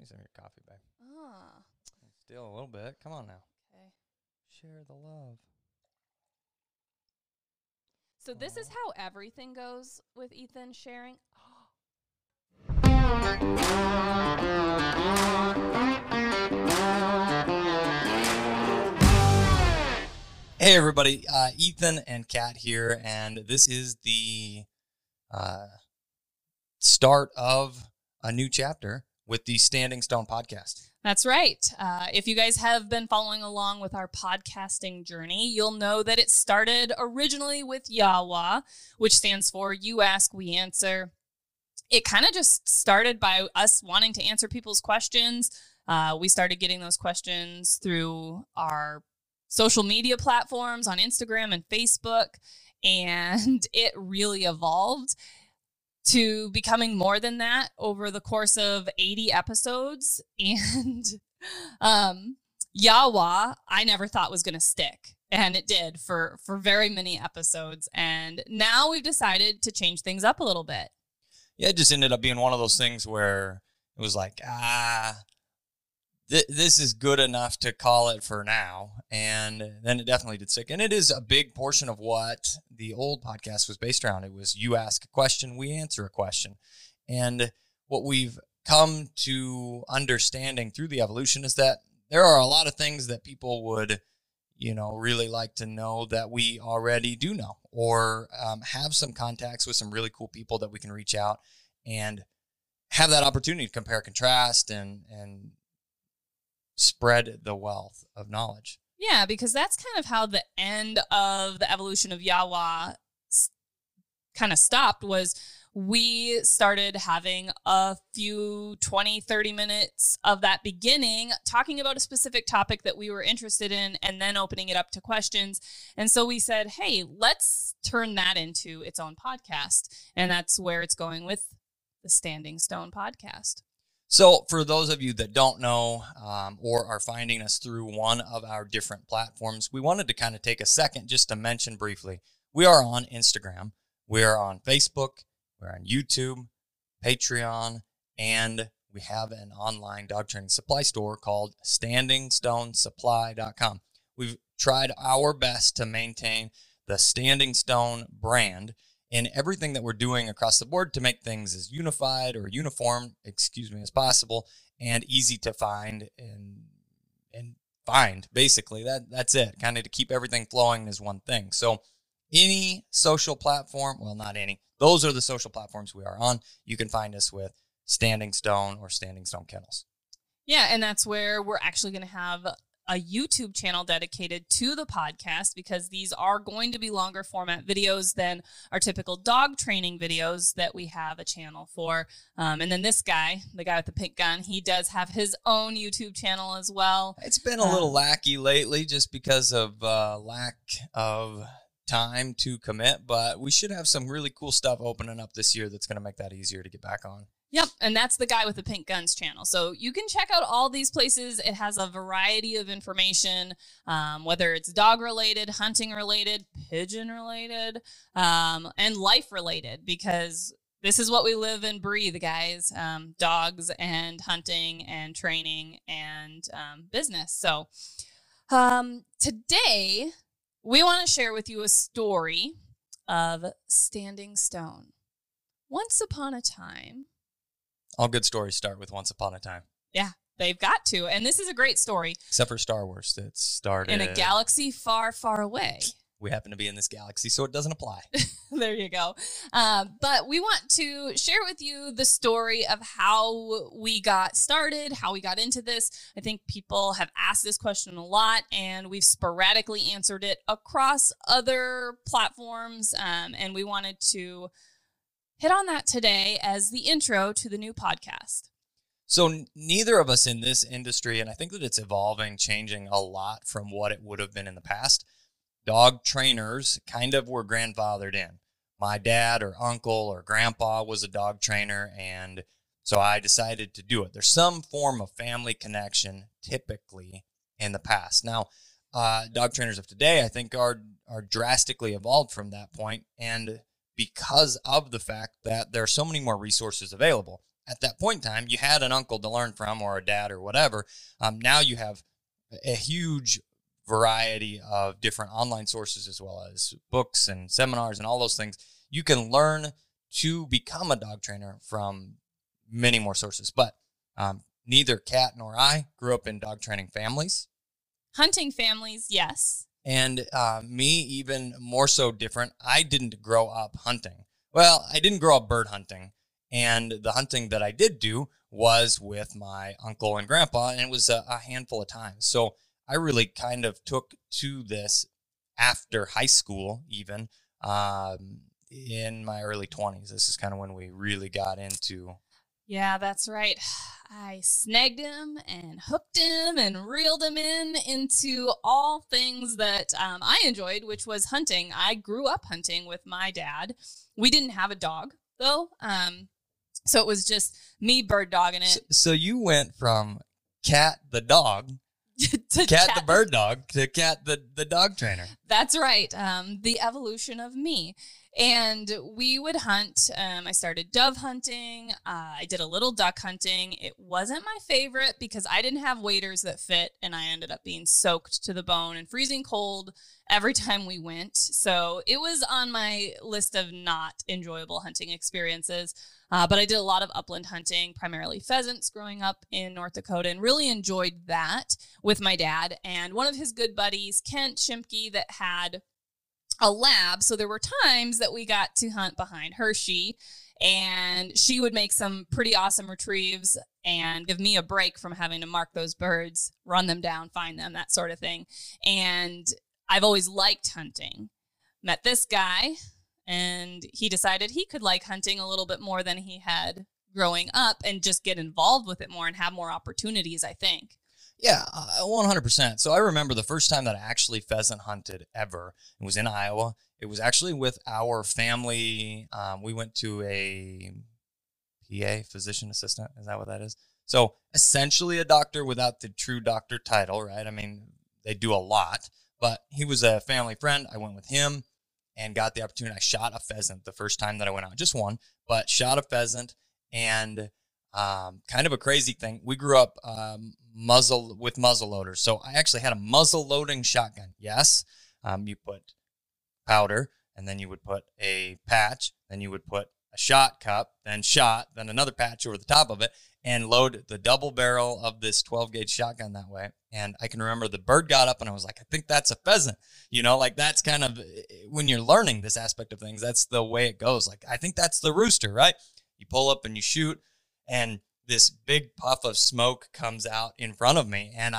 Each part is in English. me some of your coffee, babe. Ah. Still a little bit. Come on now. Okay. Share the love. So this is how everything goes with Ethan sharing. Hey, everybody. Ethan and Kat here, and this is the start of a new chapter with the Standing Stone Podcast. That's right. If you guys have been following along with our podcasting journey, you'll know that it started originally with YAWA, which stands for You Ask, We Answer. It kind of just started by us wanting to answer people's questions. We started getting those questions through our social media platforms on Instagram and Facebook, and it really evolved to becoming more than that over the course of 80 episodes. And YAWA, I never thought was going to stick, and it did for very many episodes. And now we've decided to change things up a little bit. Yeah, it just ended up being one of those things where it was like, this is good enough to call it for now. And then it definitely did stick. And it is a big portion of what the old podcast was based around. It was you ask a question, we answer a question. And what we've come to understanding through the evolution is that there are a lot of things that people would, you know, really like to know that we already do know, or have some contacts with some really cool people that we can reach out and have that opportunity to compare, contrast, and spread the wealth of knowledge. Yeah, because that's kind of how the end of the evolution of YAWA kind of stopped, was we started having a few 20, 30 minutes of that beginning talking about a specific topic that we were interested in, and then opening it up to questions. And so we said, hey, let's turn that into its own podcast. And that's where it's going with the Standing Stone Podcast. So for those of you that don't know, or are finding us through one of our different platforms, we wanted to kind of take a second just to mention briefly, we are on Instagram, we are on Facebook, we're on YouTube, Patreon, and we have an online dog training supply store called StandingStoneSupply.com. We've tried our best to maintain the Standing Stone brand in everything that we're doing across the board to make things as unified or uniform, as possible, and easy to find and find, basically. That's it, kind of to keep everything flowing as one thing. So any social platform, well, not any, those are the social platforms we are on. You can find us with Standing Stone or Standing Stone Kennels. Yeah, and that's where we're actually going to have a YouTube channel dedicated to the podcast, because these are going to be longer format videos than our typical dog training videos that we have a channel for. And then this guy, the guy with the pink gun, he does have his own YouTube channel as well. It's been a little lacky lately just because of lack of time to commit, but we should have some really cool stuff opening up this year that's going to make that easier to get back on. Yep, and that's the guy with the pink guns channel. So you can check out all these places. It has a variety of information, whether it's dog related, hunting related, pigeon related, and life related, because this is what we live and breathe, guys. Dogs and hunting and training and business. So today we want to share with you a story of Standing Stone. Once upon a time. All good stories start with once upon a time. Yeah, they've got to. And this is a great story. Except for Star Wars, that started in a galaxy far, far away. We happen to be in this galaxy, so it doesn't apply. There you go. But we want to share with you the story of how we got started, how we got into this. I think people have asked this question a lot, and we've sporadically answered it across other platforms. And we wanted to hit on that today as the intro to the new podcast. So neither of us in this industry, and I think that it's evolving, changing a lot from what it would have been in the past. Dog trainers kind of were grandfathered in. My dad or uncle or grandpa was a dog trainer, and so I decided to do it. There's some form of family connection typically in the past. Now, dog trainers of today, I think, are drastically evolved from that point, and because of the fact that there are so many more resources available. at that point in time, you had an uncle to learn from or a dad or whatever. Now you have a huge variety of different online sources, as well as books and seminars and all those things. You can learn to become a dog trainer from many more sources. But neither Kat nor I grew up in dog training families. Hunting families, yes. And me, even more so different, I didn't grow up hunting. Well, I didn't grow up bird hunting. And the hunting that I did do was with my uncle and grandpa, and it was a handful of times. So I really kind of took to this after high school, even in my early 20s. This is kind of when we really got into... Yeah, that's right. I snagged him and hooked him and reeled him into all things that I enjoyed, which was hunting. I grew up hunting with my dad. We didn't have a dog, though, so it was just me bird dogging it. So you went from Kat the dog to Kat the bird dog to Kat the dog trainer. That's right. The evolution of me. And we would hunt. I started dove hunting. I did a little duck hunting. It wasn't my favorite because I didn't have waders that fit, and I ended up being soaked to the bone and freezing cold every time we went. So it was on my list of not enjoyable hunting experiences. But I did a lot of upland hunting, primarily pheasants growing up in North Dakota, and really enjoyed that with my dad and one of his good buddies, Kent Shimke, that had a lab. So there were times that we got to hunt behind Hershey, and she would make some pretty awesome retrieves and give me a break from having to mark those birds, run them down, find them, that sort of thing. And I've always liked hunting. Met this guy, and he decided he could like hunting a little bit more than he had growing up and just get involved with it more and have more opportunities, I think. Yeah, 100%. So I remember the first time that I actually pheasant hunted ever. It was in Iowa. It was actually with our family. We went to a PA, physician assistant. Is that what that is? So essentially a doctor without the true doctor title, right? I mean, they do a lot, but he was a family friend. I went with him and got the opportunity. I shot a pheasant the first time that I went out, just one, but shot a pheasant. And kind of a crazy thing. We grew up muzzle loaders. So I actually had a muzzle loading shotgun. Yes. You put powder, and then you would put a patch, then you would put a shot cup, then shot, then another patch over the top of it, and load the double barrel of this 12 gauge shotgun that way. And I can remember the bird got up, and I was like, I think that's a pheasant. You know, like that's kind of when you're learning this aspect of things, that's the way it goes. Like, I think that's the rooster, right? You pull up and you shoot. And this big puff of smoke comes out in front of me. And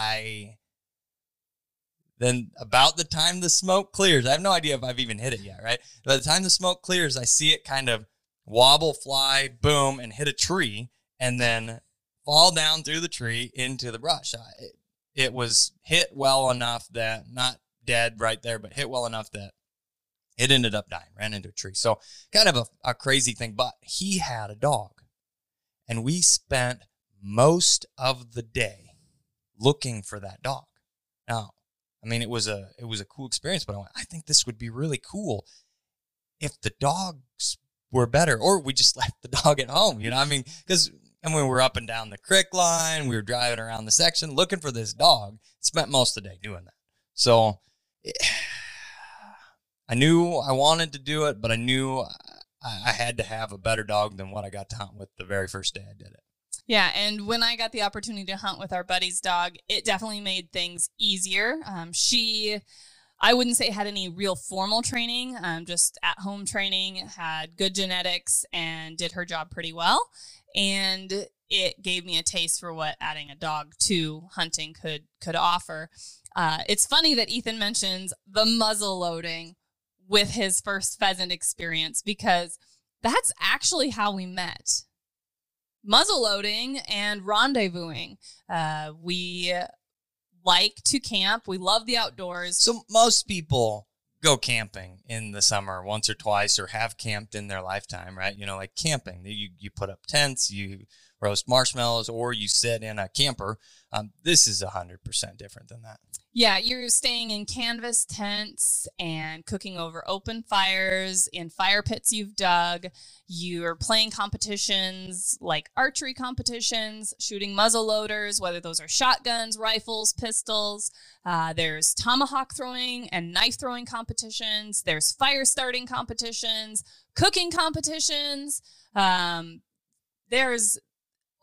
then about the time the smoke clears, I have no idea if I've even hit it yet, right? By the time the smoke clears, I see it kind of wobble, fly, boom, and hit a tree, and then fall down through the tree into the brush. It was hit well enough that, not dead right there, but hit well enough that it ended up dying, ran into a tree. So kind of a crazy thing, but he had a dog. And we spent most of the day looking for that dog. Now, I mean, it was a cool experience, but I went, I think this would be really cool if the dogs were better, or we just left the dog at home. You know what I mean? And we were up and down the creek line, we were driving around the section looking for this dog, spent most of the day doing that. So I knew I wanted to do it, but I knew I had to have a better dog than what I got to hunt with the very first day I did it. Yeah, and when I got the opportunity to hunt with our buddy's dog, it definitely made things easier. I wouldn't say had any real formal training, just at-home training, had good genetics, and did her job pretty well. And it gave me a taste for what adding a dog to hunting could offer. It's funny that Ethan mentions the muzzle loading with his first pheasant experience, because that's actually how we met. Muzzle loading and rendezvousing. We like to camp. We love the outdoors. So most people go camping in the summer once or twice, or have camped in their lifetime, right? You know, like camping, you put up tents, you roast marshmallows, or you sit in a camper. This is 100% different than that. Yeah, you're staying in canvas tents and cooking over open fires in fire pits you've dug. You're playing competitions like archery competitions, shooting muzzle loaders, whether those are shotguns, rifles, pistols. There's tomahawk throwing and knife throwing competitions. There's fire starting competitions, cooking competitions. There's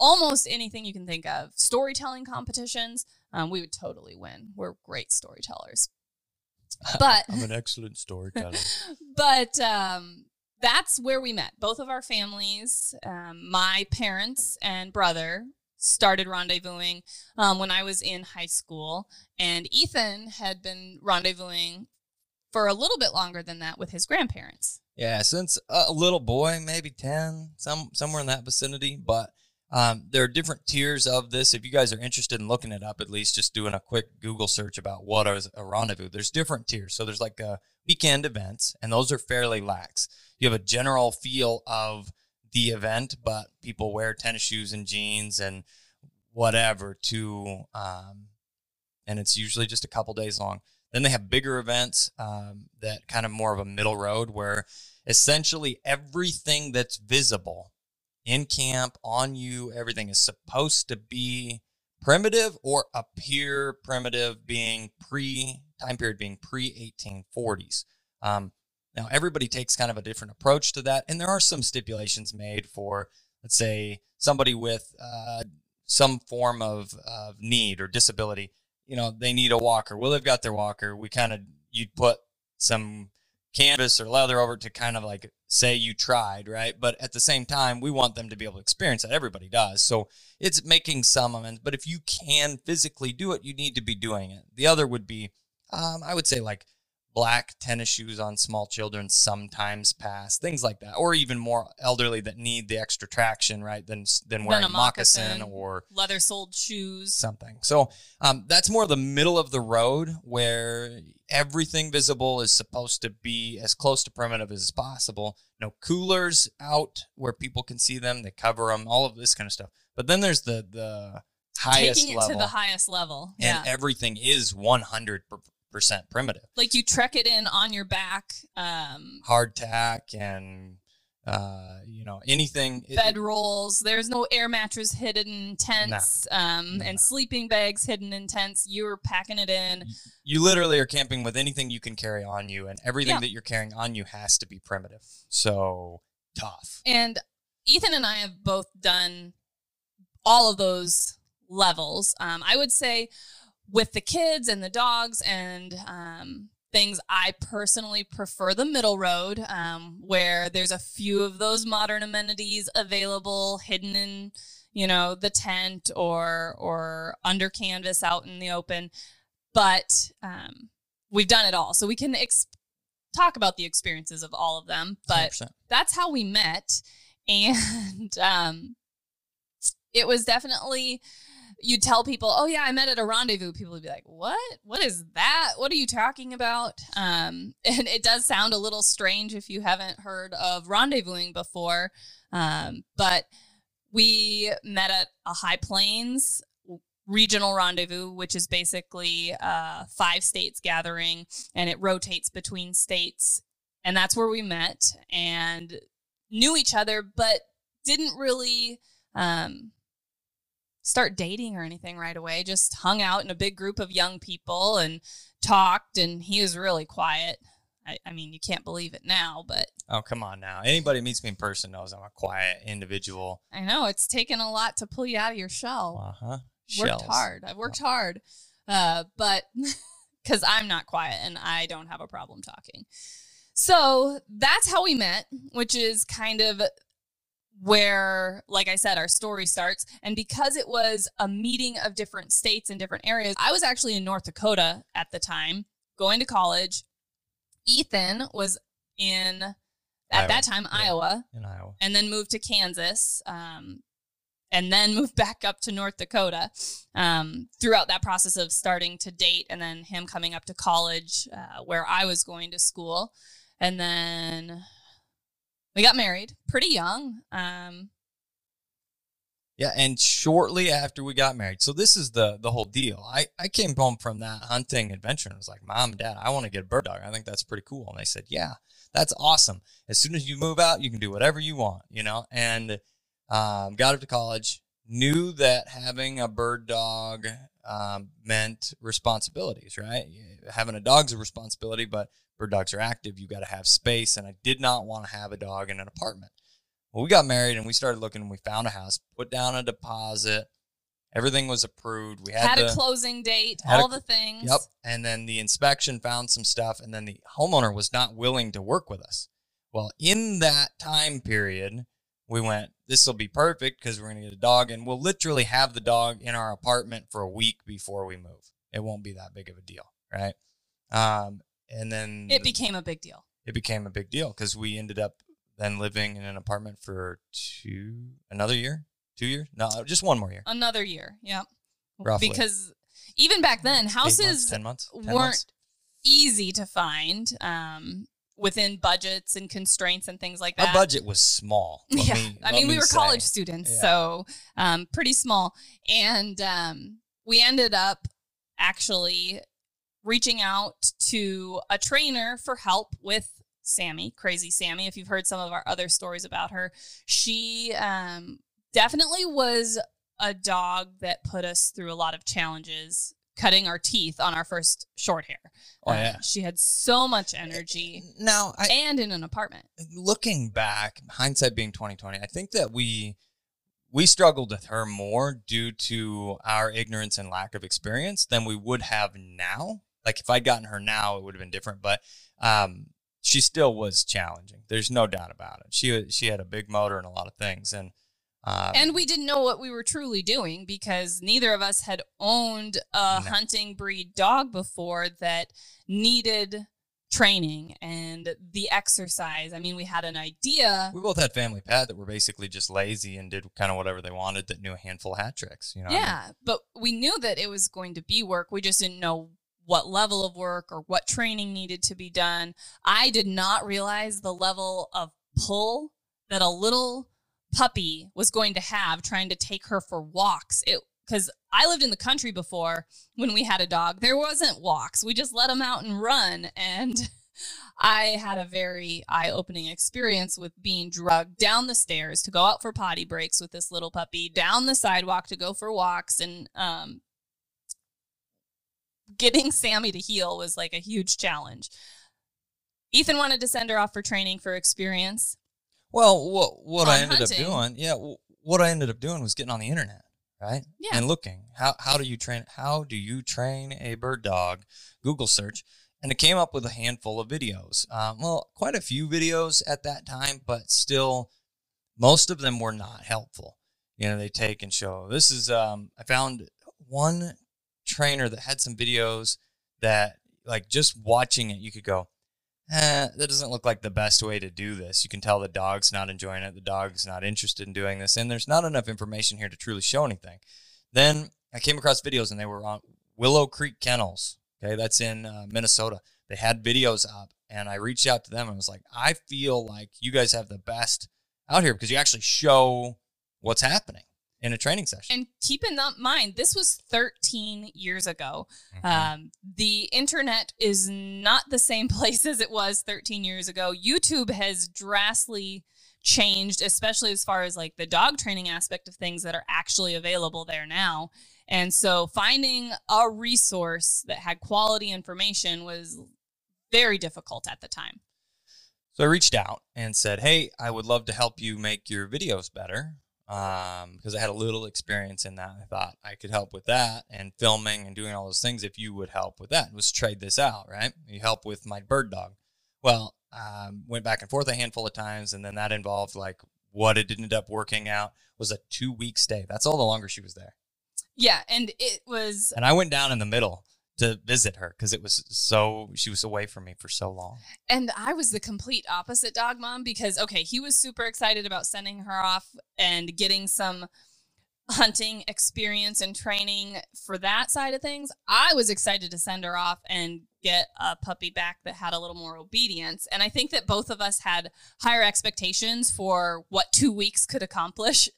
almost anything you can think of. Storytelling competitions. We would totally win. We're great storytellers. But I'm an excellent storyteller. But that's where we met. Both of our families, my parents and brother, started rendezvousing when I was in high school. And Ethan had been rendezvousing for a little bit longer than that with his grandparents. Yeah, since a little boy, maybe 10, somewhere in that vicinity. But there are different tiers of this. If you guys are interested in looking it up, at least just doing a quick Google search about what is a rendezvous, there's different tiers. So there's like weekend events, and those are fairly lax. You have a general feel of the event, but people wear tennis shoes and jeans and whatever to, and it's usually just a couple days long. Then they have bigger events that kind of more of a middle road where essentially everything that's visible in camp, on you, everything is supposed to be primitive or appear primitive, being pre-1840s. Now, everybody takes kind of a different approach to that, and there are some stipulations made for, let's say, somebody with some form of need or disability. You know, they need a walker. Well, they've got their walker. You'd put some canvas or leather over to kind of like say you tried, right? But at the same time, we want them to be able to experience that. Everybody does. So it's making some amends, but if you can physically do it, you need to be doing it. The other would be, I would say like black tennis shoes on small children sometimes pass, things like that, or even more elderly that need the extra traction, right? Than wearing a moccasin or leather-soled shoes, something. So that's more the middle of the road where everything visible is supposed to be as close to primitive as possible. No coolers out where people can see them. They cover them, all of this kind of stuff. But then there's the highest level. Taking it to the highest level. And everything is 100% primitive. Like you trek it in on your back. Hardtack and, anything. Bed rolls. There's no air mattress hidden in tents and sleeping bags hidden in tents. You're packing it in. You literally are camping with anything you can carry on you, and everything that you're carrying on you has to be primitive. So tough. And Ethan and I have both done all of those levels. I would say with the kids and the dogs and things, I personally prefer the middle road where there's a few of those modern amenities available, hidden in, the tent or under canvas out in the open. But we've done it all. So we can talk about the experiences of all of them. But 100%. That's how we met. And it was definitely... You'd tell people, oh, yeah, I met at a rendezvous. People would be like, what? What is that? What are you talking about? And it does sound a little strange if you haven't heard of rendezvousing before. But we met at a High Plains regional rendezvous, which is basically 5 states gathering, and it rotates between states. And that's where we met and knew each other, but didn't really... start dating or anything right away. Just hung out in a big group of young people and talked, and he was really quiet. I mean, you can't believe it now, but... Oh, come on now. Anybody who meets me in person knows I'm a quiet individual. I know. It's taken a lot to pull you out of your shell. Uh-huh. I've worked hard. But because I'm not quiet and I don't have a problem talking. So that's how we met, which is kind of... where, like I said, our story starts. And because it was a meeting of different states and different areas, I was actually in North Dakota at the time, going to college. Ethan was in Iowa. And then moved to Kansas, and then moved back up to North Dakota throughout that process of starting to date and then him coming up to college where I was going to school. And then... we got married pretty young. Yeah, and shortly after we got married. So this is the whole deal. I came home from that hunting adventure and was like, Mom, Dad, I want to get a bird dog. I think that's pretty cool. And they said, yeah, that's awesome. As soon as you move out, you can do whatever you want, you know. And got up to college, knew that having a bird dog meant responsibilities, right? Having a dog's a responsibility, but bird dogs are active. You got to have space. And I did not want to have a dog in an apartment. Well, we got married and we started looking and we found a house, put down a deposit. Everything was approved. We had a closing date, all the things. Yep. And then the inspection found some stuff. And then the homeowner was not willing to work with us. Well, in that time period, we went, this will be perfect because we're going to get a dog. And we'll literally have the dog in our apartment for a week before we move. It won't be that big of a deal. Right. And then it became a big deal. It became a big deal because we ended up then living in an apartment for just one more year. Another year, yeah. Roughly. Because even back then, houses weren't easy to find within budgets and constraints and things like that. Our budget was small. Yeah, I mean, we were college students, so pretty small. And we ended up actually reaching out to a trainer for help with Sammy, Crazy Sammy. If you've heard some of our other stories about her, she definitely was a dog that put us through a lot of challenges, cutting our teeth on our first short hair. Oh, yeah. She had so much energy and in an apartment. Looking back, hindsight being 20/20, I think that we struggled with her more due to our ignorance and lack of experience than we would have now. Like if I'd gotten her now, it would have been different, but she still was challenging. There's no doubt about it. She had a big motor and a lot of things. And we didn't know what we were truly doing because neither of us had owned a hunting breed dog before that needed training and the exercise. I mean, we had an idea. We both had family pet that were basically just lazy and did kind of whatever they wanted that knew a handful of hat tricks. You know? Yeah, but we knew that it was going to be work. We just didn't know what level of work or what training needed to be done. I did not realize the level of pull that a little puppy was going to have trying to take her for walks. Because I lived in the country before when we had a dog. There wasn't walks. We just let them out and run. And I had a very eye-opening experience with being dragged down the stairs to go out for potty breaks with this little puppy, down the sidewalk to go for walks, and getting Sammy to heel was like a huge challenge. Ethan wanted to send her off for training for experience. Well, what I ended up doing was getting on the internet, right? Yeah. And looking, how do you train a bird dog? Google search. And it came up with a handful of videos. Quite a few videos at that time, but still most of them were not helpful. You know, they take and show. This is, I found one trainer that had some videos that, like, just watching it, you could go, that doesn't look like the best way to do this. You can tell the dog's not enjoying it. The dog's not interested in doing this. And there's not enough information here to truly show anything. Then I came across videos, and they were on Willow Creek Kennels. Okay, that's in Minnesota. They had videos up, and I reached out to them and was like, I feel like you guys have the best out here because you actually show what's happening in a training session. And keep in mind, this was 13 years ago. Mm-hmm. The internet is not the same place as it was 13 years ago. YouTube has drastically changed, especially as far as like the dog training aspect of things that are actually available there now. And so finding a resource that had quality information was very difficult at the time. So I reached out and said, hey, I would love to help you make your videos better. Because I had a little experience in that. I thought I could help with that and filming and doing all those things. If you would help with that, let's trade this out, right? You help with my bird dog. Well, went back and forth a handful of times. And then that involved like what it ended up working out was a 2-week stay. That's all the longer she was there. Yeah. And it was, and I went down in the middle to visit her because it was so, she was away from me for so long. And I was the complete opposite dog mom because, okay, he was super excited about sending her off and getting some hunting experience and training for that side of things. I was excited to send her off and get a puppy back that had a little more obedience. And I think that both of us had higher expectations for what 2 weeks could accomplish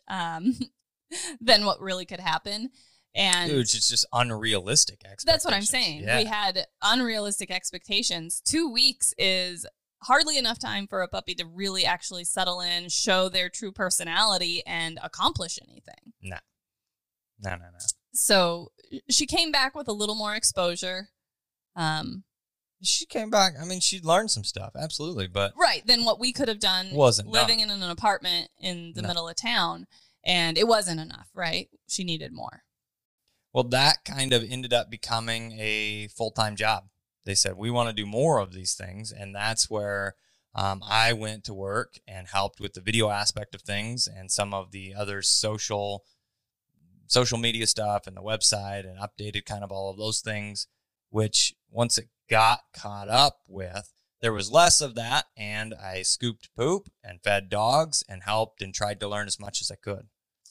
than what really could happen. And dude, it's just unrealistic expectations. That's what I'm saying. Yeah. We had unrealistic expectations. 2 weeks is hardly enough time for a puppy to really actually settle in, show their true personality, and accomplish anything. No. No, no, no. So she came back with a little more exposure. She came back. I mean, she learned some stuff, absolutely. But right, then what we could have done wasn't living in an apartment in the middle of town, and it wasn't enough, right? She needed more. Well, that kind of ended up becoming a full-time job. They said, we want to do more of these things. And that's where I went to work and helped with the video aspect of things and some of the other social media stuff and the website, and updated kind of all of those things, which once it got caught up with, there was less of that. And I scooped poop and fed dogs and helped and tried to learn as much as I could.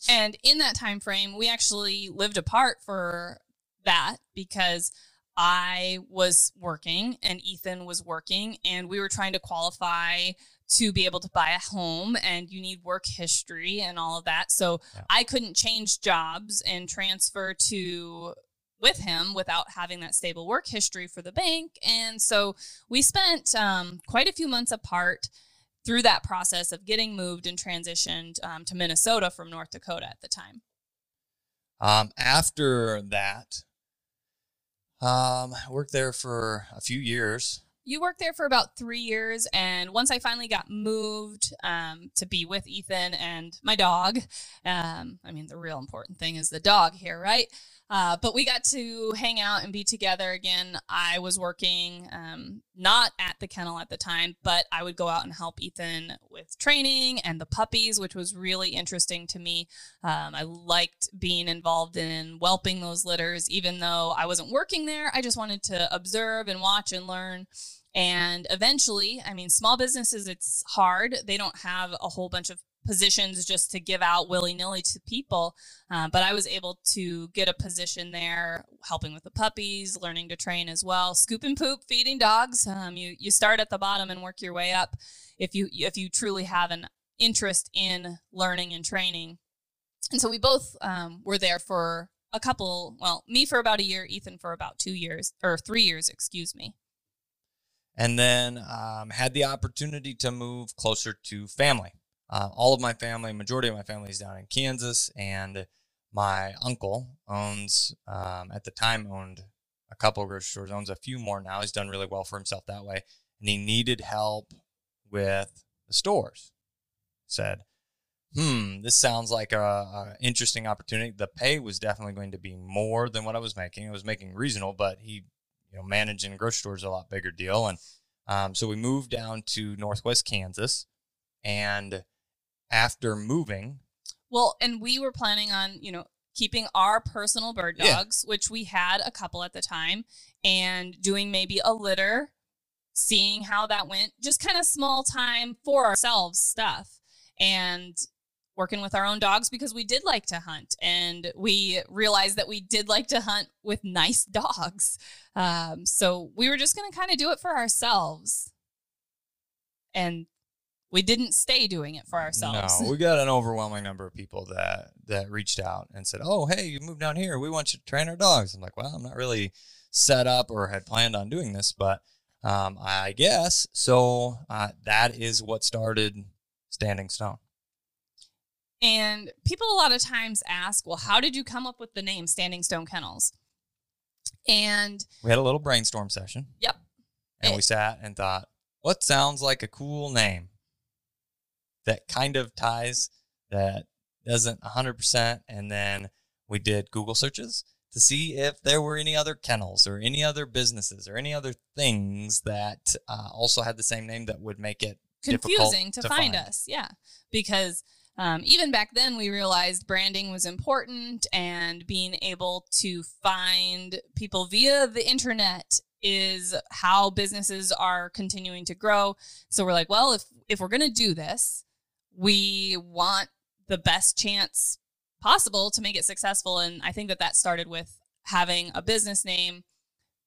And in that time frame, we actually lived apart for that because I was working and Ethan was working, and we were trying to qualify to be able to buy a home, and you need work history and all of that. So yeah. I couldn't change jobs and transfer to with him without having that stable work history for the bank. And so we spent quite a few months apart through that process of getting moved and transitioned to Minnesota from North Dakota at the time. After that, I worked there for a few years. You worked there for about 3 years. And once I finally got moved to be with Ethan and my dog, I mean, the real important thing is the dog here, right? But we got to hang out and be together again. I was working not at the kennel at the time, but I would go out and help Ethan with training and the puppies, which was really interesting to me. I liked being involved in whelping those litters. Even though I wasn't working there, I just wanted to observe and watch and learn. And eventually, I mean, small businesses, it's hard. They don't have a whole bunch of positions just to give out willy-nilly to people. But I was able to get a position there, helping with the puppies, learning to train as well, scoop and poop, feeding dogs. You start at the bottom and work your way up if you truly have an interest in learning and training. And so we both were there for a couple, well, me for about a year, Ethan for about 2 years, or 3 years, excuse me. And then had the opportunity to move closer to family. All of my family, majority of my family is down in Kansas, and my uncle owns, at the time owned a couple of grocery stores, owns a few more now. He's done really well for himself that way. And he needed help with the stores. Said, this sounds like a interesting opportunity. The pay was definitely going to be more than what I was making. I was making reasonable, but he, managing grocery stores is a lot bigger deal. And, so we moved down to Northwest Kansas, and after moving. Well, and we were planning on, keeping our personal bird dogs, which we had a couple at the time, and doing maybe a litter, seeing how that went, just kind of small time for ourselves stuff, and working with our own dogs because we did like to hunt. And we realized that we did like to hunt with nice dogs. So we were just going to kind of do it for ourselves. And we didn't stay doing it for ourselves. No, we got an overwhelming number of people that reached out and said, oh, hey, you moved down here. We want you to train our dogs. I'm like, well, I'm not really set up or had planned on doing this, but I guess. So that is what started Standing Stone. And people a lot of times ask, well, how did you come up with the name Standing Stone Kennels? And we had a little brainstorm session. Yep. And we sat and thought, what sounds like a cool name? That kind of ties, that doesn't 100%. And then we did Google searches to see if there were any other kennels or any other businesses or any other things that also had the same name that would make it confusing to find us. Yeah, because even back then we realized branding was important, and being able to find people via the internet is how businesses are continuing to grow. So we're like, well, if we're going to do this, we want the best chance possible to make it successful. And I think that started with having a business name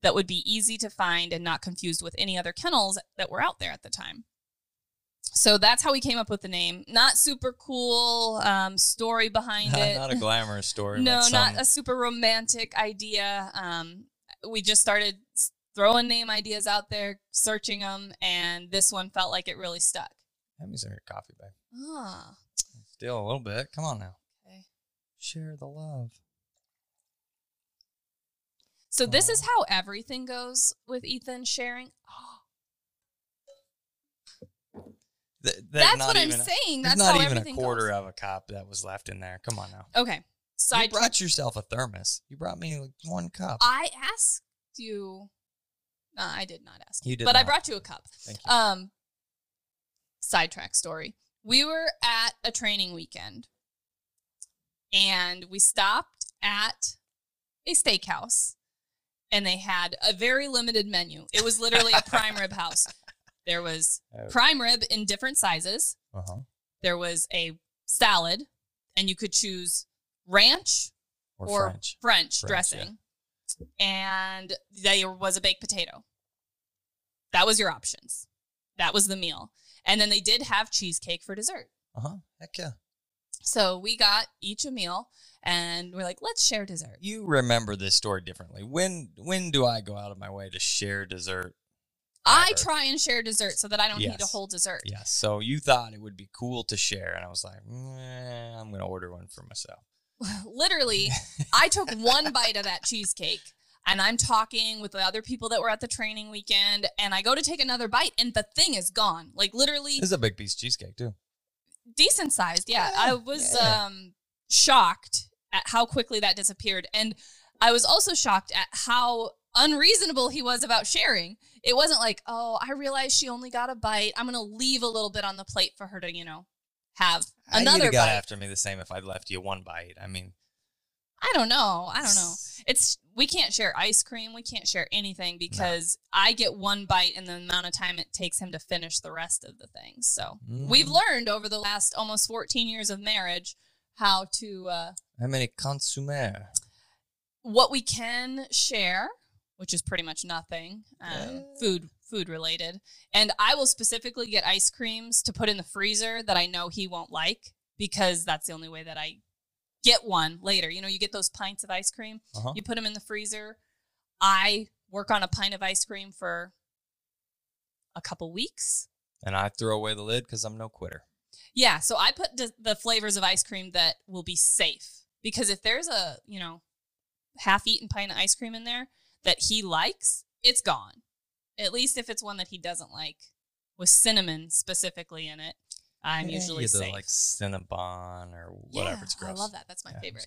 that would be easy to find and not confused with any other kennels that were out there at the time. So that's how we came up with the name. Not super cool story behind it. Not a glamorous story. No, not a super romantic idea. We just started throwing name ideas out there, searching them, and this one felt like it really stuck. Hand me some of your coffee, babe. Ah. Still a little bit. Come on now. Okay. Share the love. So this is how everything goes with Ethan sharing. Oh. That's what I'm saying. That's not even a quarter of a cup that was left in there. Come on now. Okay. You brought yourself a thermos. You brought me like one cup. I asked you. No, I did not ask you. But I brought you a cup. Thank you. Sidetrack story. We were at a training weekend, and we stopped at a steakhouse, and they had a very limited menu. It was literally a prime rib house. There was prime rib in different sizes. Uh-huh. There was a salad, and you could choose ranch or French dressing. Yeah. And there was a baked potato. That was your options. That was the meal. And then they did have cheesecake for dessert. Uh-huh. Heck yeah. So we got each a meal, and we're like, let's share dessert. You remember this story differently. When do I go out of my way to share dessert? I try and share dessert so that I don't need a whole dessert. Yes. So you thought it would be cool to share. And I was like, I'm going to order one for myself. Literally, I took one bite of that cheesecake, and I'm talking with the other people that were at the training weekend, and I go to take another bite, and the thing is gone. Like, literally. This is a big piece of cheesecake, too. Decent sized. Yeah. I was shocked at how quickly that disappeared. And I was also shocked at how unreasonable he was about sharing. It wasn't like, oh, I realized she only got a bite, I'm gonna leave a little bit on the plate for her to, you know, have another bite. Got after me the same if I'd left you one bite. I mean, I don't know. We can't share ice cream. We can't share anything because I get one bite and the amount of time it takes him to finish the rest of the things. So we've learned over the last almost 14 years of marriage how to what we can share, which is pretty much nothing, food related. And I will specifically get ice creams to put in the freezer that I know he won't like, because that's the only way that I get one later. You know, you get those pints of ice cream, you put them in the freezer. I work on a pint of ice cream for a couple weeks. And I throw away the lid because I'm no quitter. Yeah, so I put the flavors of ice cream that will be safe, because if there's a, you know, half-eaten pint of ice cream in there that he likes, it's gone. At least if it's one that he doesn't like, with cinnamon specifically in it, I'm usually safe. Like Cinnabon or whatever. It's gross. I love that. That's my favorite.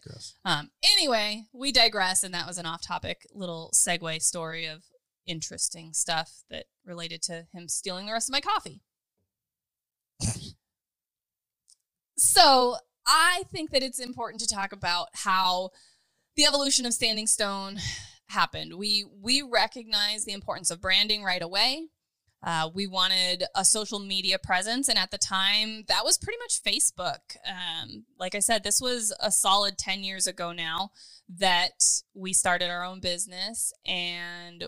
Anyway, we digress, and that was an off-topic little segue story of interesting stuff that related to him stealing the rest of my coffee. So I think that it's important to talk about how the evolution of Standing Stone happened. We recognized the importance of branding right away. We wanted a social media presence, and at the time, that was pretty much Facebook. Like I said, this was a solid 10 years ago now that we started our own business, and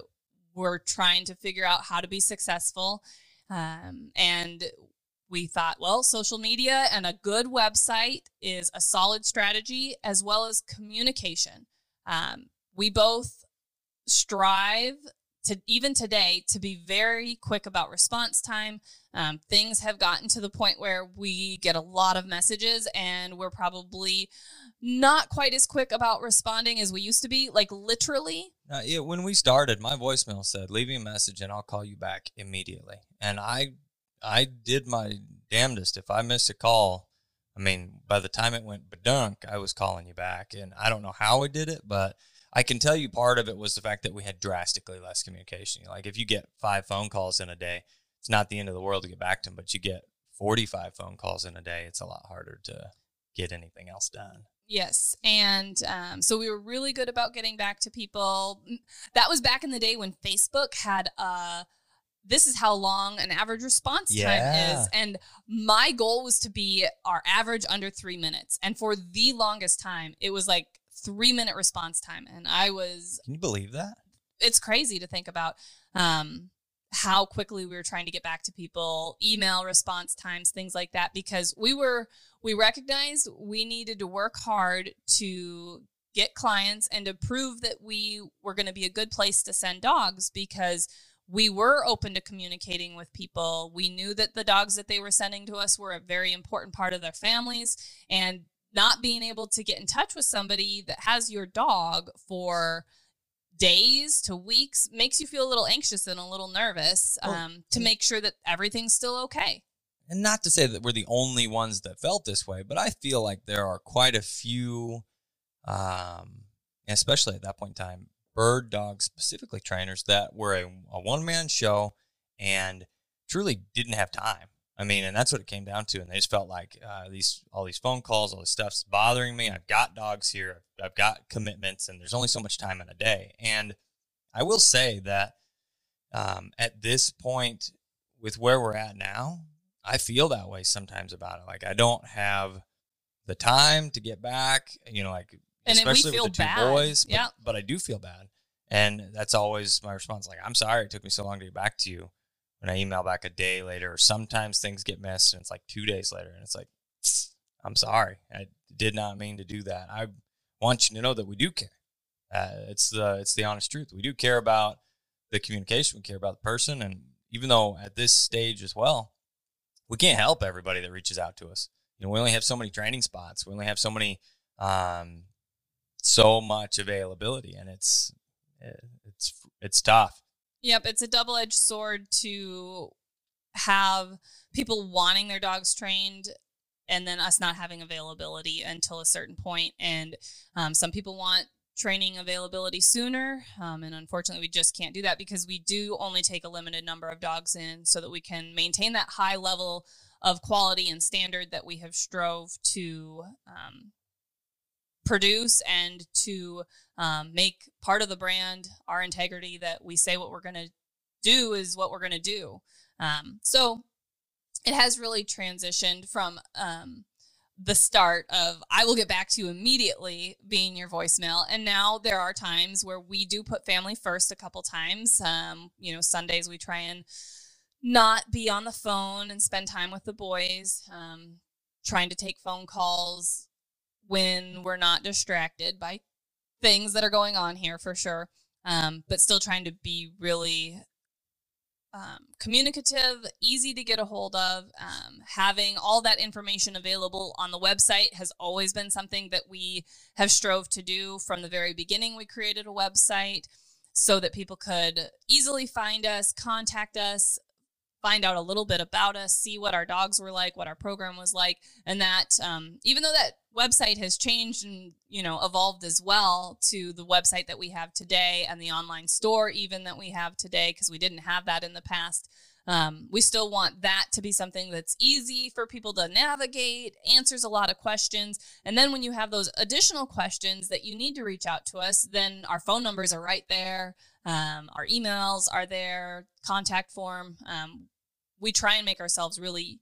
we're trying to figure out how to be successful. And we thought, well, social media and a good website is a solid strategy, as well as communication. We both strive to, even today, to be very quick about response time. Things have gotten to the point where we get a lot of messages, and we're probably not quite as quick about responding as we used to be, like literally. When we started, my voicemail said, leave me a message and I'll call you back immediately. And I did my damnedest. If I missed a call, I mean, by the time it went badunk, I was calling you back. And I don't know how I did it, but I can tell you part of it was the fact that we had drastically less communication. Like, if you get 5 phone calls in a day, it's not the end of the world to get back to them, but you get 45 phone calls in a day, it's a lot harder to get anything else done. Yes. And so we were really good about getting back to people. That was back in the day when Facebook had this is how long an average response time is. And my goal was to be our average under 3 minutes. And for the longest time, it was like 3-minute response time. And I was, can you believe that? It's crazy to think about. how quickly we were trying to get back to people, email response times, things like that, because we recognized we needed to work hard to get clients and to prove that we were going to be a good place to send dogs, because we were open to communicating with people. We knew that the dogs that they were sending to us were a very important part of their families, and not being able to get in touch with somebody that has your dog for days to weeks makes you feel a little anxious and a little nervous to make sure that everything's still okay. And not to say that we're the only ones that felt this way, but I feel like there are quite a few, especially at that point in time, bird dog specifically trainers that were a one-man show and truly didn't have time. I mean, and that's what it came down to. And they just felt like all these phone calls, all this stuff's bothering me. I've got dogs here. I've got commitments, and there's only so much time in a day. And I will say that at this point with where we're at now, I feel that way sometimes about it. Like, I don't have the time to get back, you know, like, and especially with the two boys, but I do feel bad. And that's always my response. Like, I'm sorry it took me so long to get back to you. When I email back a day later, or sometimes things get missed and it's like 2 days later, and it's like, I'm sorry, I did not mean to do that. I want you to know that we do care. It's the honest truth. We do care about the communication. We care about the person. And even though at this stage as well, we can't help everybody that reaches out to us. You know, we only have so many training spots. We only have so many, so much availability, and it's tough. Yep, it's a double-edged sword to have people wanting their dogs trained and then us not having availability until a certain point. And some people want training availability sooner, and unfortunately we just can't do that, because we do only take a limited number of dogs in so that we can maintain that high level of quality and standard that we have strove to produce and to make part of the brand our integrity, that we say what we're going to do is what we're going to do. So it has really transitioned from the start of, I will get back to you immediately being your voicemail. And now there are times where we do put family first a couple times. You know, Sundays we try and not be on the phone and spend time with the boys, trying to take phone calls when we're not distracted by things that are going on here, for sure. But still trying to be really communicative, easy to get a hold of. Having all that information available on the website has always been something that we have strove to do from the very beginning. We created a website so that people could easily find us, contact us, find out a little bit about us, see what our dogs were like, what our program was like. And that, even though that website has changed and, you know, evolved as well to the website that we have today and the online store even that we have today, because we didn't have that in the past. We still want that to be something that's easy for people to navigate, answers a lot of questions. And then when you have those additional questions that you need to reach out to us, then our phone numbers are right there. Our emails are there, contact form. We try and make ourselves really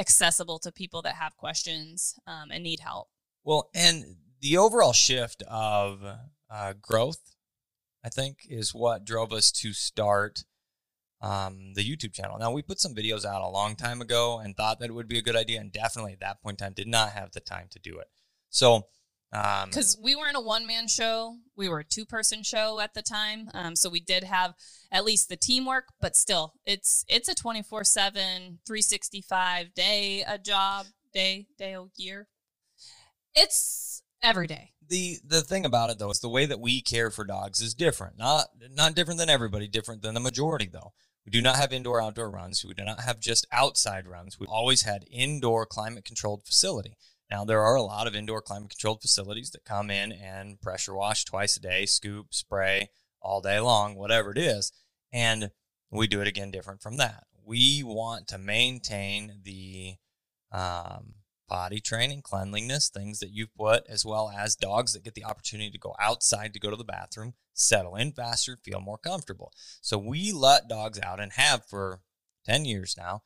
accessible to people that have questions and need help. Well, and the overall shift of growth, I think, is what drove us to start the YouTube channel. Now, we put some videos out a long time ago and thought that it would be a good idea, and definitely at that point in time did not have the time to do it. So, because we weren't a one-man show. We were a two-person show at the time. So we did have at least the teamwork, but still, it's a 24/7, 365 day, a job, day, a year. It's every day. The thing about it, though, is the way that we care for dogs is different. Not different than everybody, different than the majority, though. We do not have indoor-outdoor runs. We do not have just outside runs. We've always had indoor climate-controlled facility. Now, there are a lot of indoor climate-controlled facilities that come in and pressure wash twice a day, scoop, spray all day long, whatever it is, and we do it again different from that. We want to maintain the potty training, cleanliness, things that you've put, as well as dogs that get the opportunity to go outside, to go to the bathroom, settle in faster, feel more comfortable. So we let dogs out and have for 10 years now,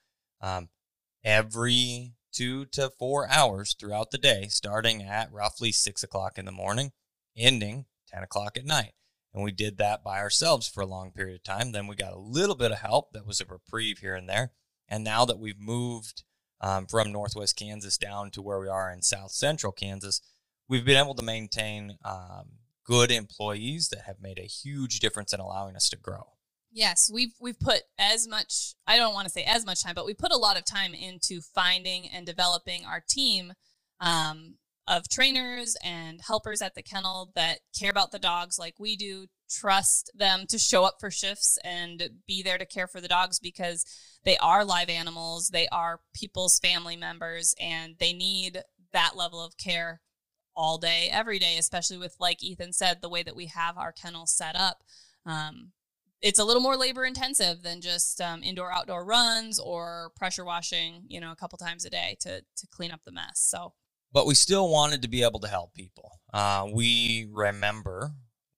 every 2 to 4 hours throughout the day, starting at roughly 6 o'clock in the morning, ending 10 o'clock at night. And we did that by ourselves for a long period of time. Then we got a little bit of help. That was a reprieve here and there. And now that we've moved from Northwest Kansas down to where we are in South Central Kansas, we've been able to maintain good employees that have made a huge difference in allowing us to grow. Yes, we've put as much, I don't want to say as much time, but we put a lot of time into finding and developing our team of trainers and helpers at the kennel that care about the dogs like we do, trust them to show up for shifts and be there to care for the dogs because they are live animals, they are people's family members, and they need that level of care all day, every day, especially with, like Ethan said, the way that we have our kennel set up. It's a little more labor intensive than just indoor-outdoor runs or pressure washing, you know, a couple times a day to clean up the mess. So, but we still wanted to be able to help people. We remember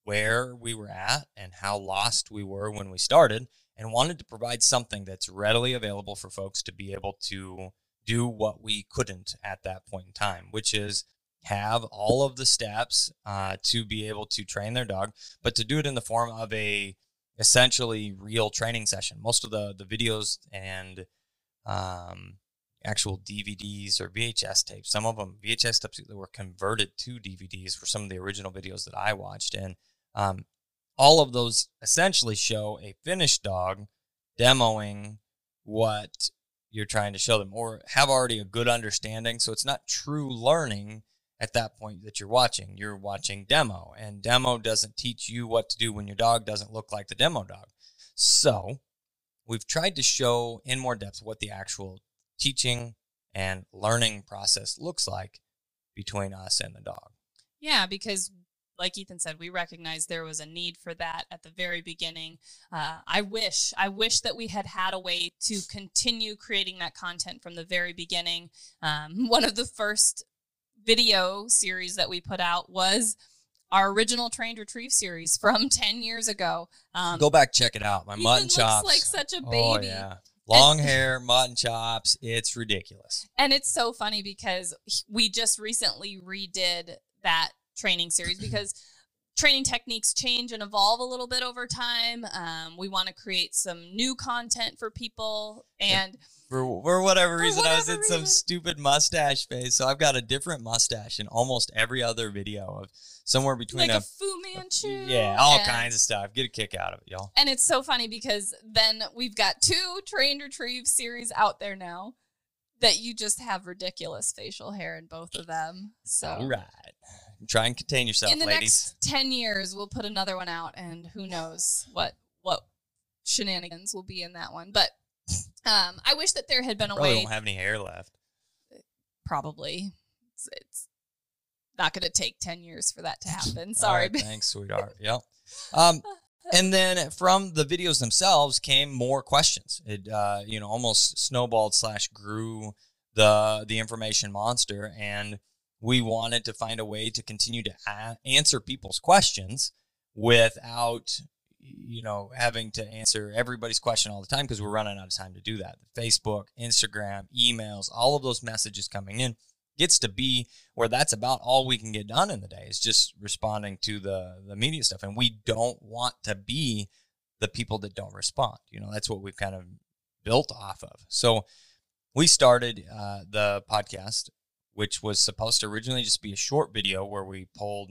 where we were at and how lost we were when we started and wanted to provide something that's readily available for folks to be able to do what we couldn't at that point in time, which is have all of the steps to be able to train their dog, but to do it in the form of a essentially real training session. Most of the videos and actual DVDs or VHS tapes, some of them VHS tapes that were converted to DVDs were some of the original videos that I watched. And all of those essentially show a finished dog demoing what you're trying to show them or have already a good understanding. So it's not true learning at that point that you're watching demo, and demo doesn't teach you what to do when your dog doesn't look like the demo dog. So we've tried to show in more depth what the actual teaching and learning process looks like between us and the dog. Yeah, because like Ethan said, we recognized there was a need for that at the very beginning. I wish that we had a way to continue creating that content from the very beginning. One of the first video series that we put out was our original trained retrieve series from 10 years ago. Go back, check it out. My mutton chops. Looks like such a baby. Oh, yeah. Long hair, mutton chops. It's ridiculous. And it's so funny because we just recently redid that training series because training techniques change and evolve a little bit over time. We want to create some new content for people and for whatever reason, I was in some stupid mustache phase. So I've got a different mustache in almost every other video of somewhere between like a Fu Manchu. Yeah, all kinds of stuff. Get a kick out of it, y'all. And it's so funny because then we've got 2 trained retrieve series out there now that you just have ridiculous facial hair in both of them. So all right. Try and contain yourself, ladies. In the next 10 years, we'll put another one out, and who knows what shenanigans will be in that one. But I wish that there had been a way. Probably don't have any hair left. Probably. It's not going to take 10 years for that to happen. Sorry. All right, thanks, sweetheart. Yep. And then from the videos themselves came more questions. It almost snowballed / grew the information monster, and we wanted to find a way to continue to answer people's questions without, having to answer everybody's question all the time because we're running out of time to do that. Facebook, Instagram, emails, all of those messages coming in gets to be where that's about all we can get done in the day is just responding to the media stuff. And we don't want to be the people that don't respond. That's what we've kind of built off of. So we started the podcast, which was supposed to originally just be a short video where we polled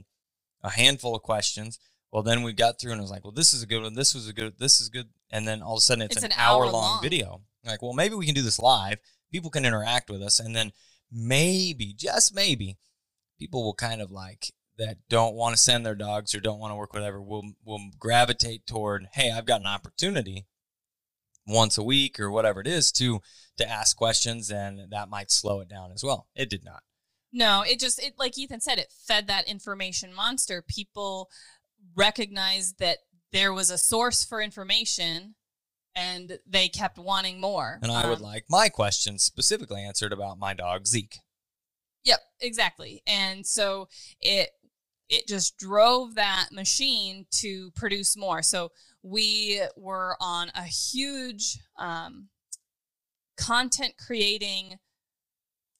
a handful of questions. Well, then we got through and it was like, well, this is a good one. This was a good, this is good. And then all of a sudden it's an hour long video. Like, well, maybe we can do this live. People can interact with us. And then maybe, just maybe, people will kind of like that don't want to send their dogs or don't want to work, whatever, will gravitate toward, hey, I've got an opportunity once a week or whatever it is to ask questions, and that might slow it down as well. It did not. No, it like Ethan said, it fed that information monster. People recognized that there was a source for information and they kept wanting more. And I would like my questions specifically answered about my dog, Zeke. Yep, exactly. And so it just drove that machine to produce more. So we were on a huge content creating,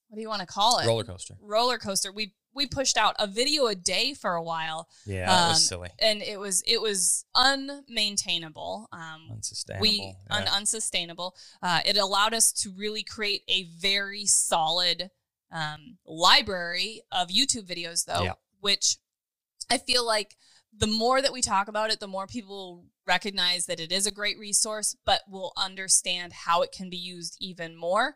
what do you want to call it? Roller coaster. Roller coaster. We we pushed out a video a day for a while. Yeah, that was silly. And it was unmaintainable. Unsustainable. Unsustainable. It allowed us to really create a very solid library of YouTube videos, though, yeah. Which I feel like the more that we talk about it, the more people recognize that it is a great resource, but will understand how it can be used even more.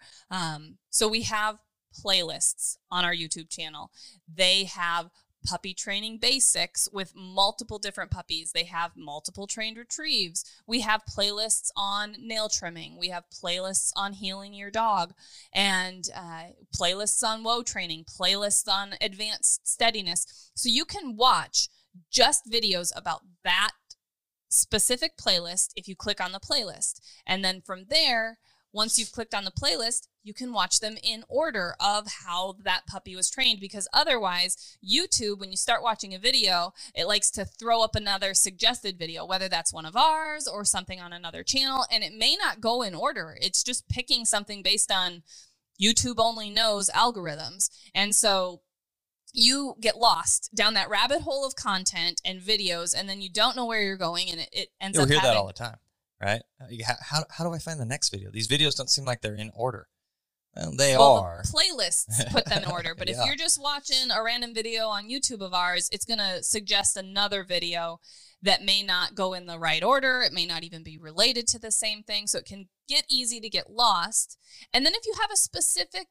So we have playlists on our YouTube channel. They have puppy training basics with multiple different puppies. They have multiple trained retrieves. We have playlists on nail trimming. We have playlists on healing your dog, and playlists on woe training, playlists on advanced steadiness. So you can watch just videos about that specific playlist if you click on the playlist. And then from there, once you've clicked on the playlist, you can watch them in order of how that puppy was trained, because otherwise YouTube, when you start watching a video, it likes to throw up another suggested video, whether that's one of ours or something on another channel, and it may not go in order. It's just picking something based on YouTube only knows algorithms. And so you get lost down that rabbit hole of content and videos, and then you don't know where you're going, and it ends up You'll hear that all the time. Right? How do I find the next video? These videos don't seem like they're in order. Well, they are. The playlists put them in order. But yeah. If you're just watching a random video on YouTube of ours, it's going to suggest another video that may not go in the right order. It may not even be related to the same thing. So it can get easy to get lost. And then if you have a specific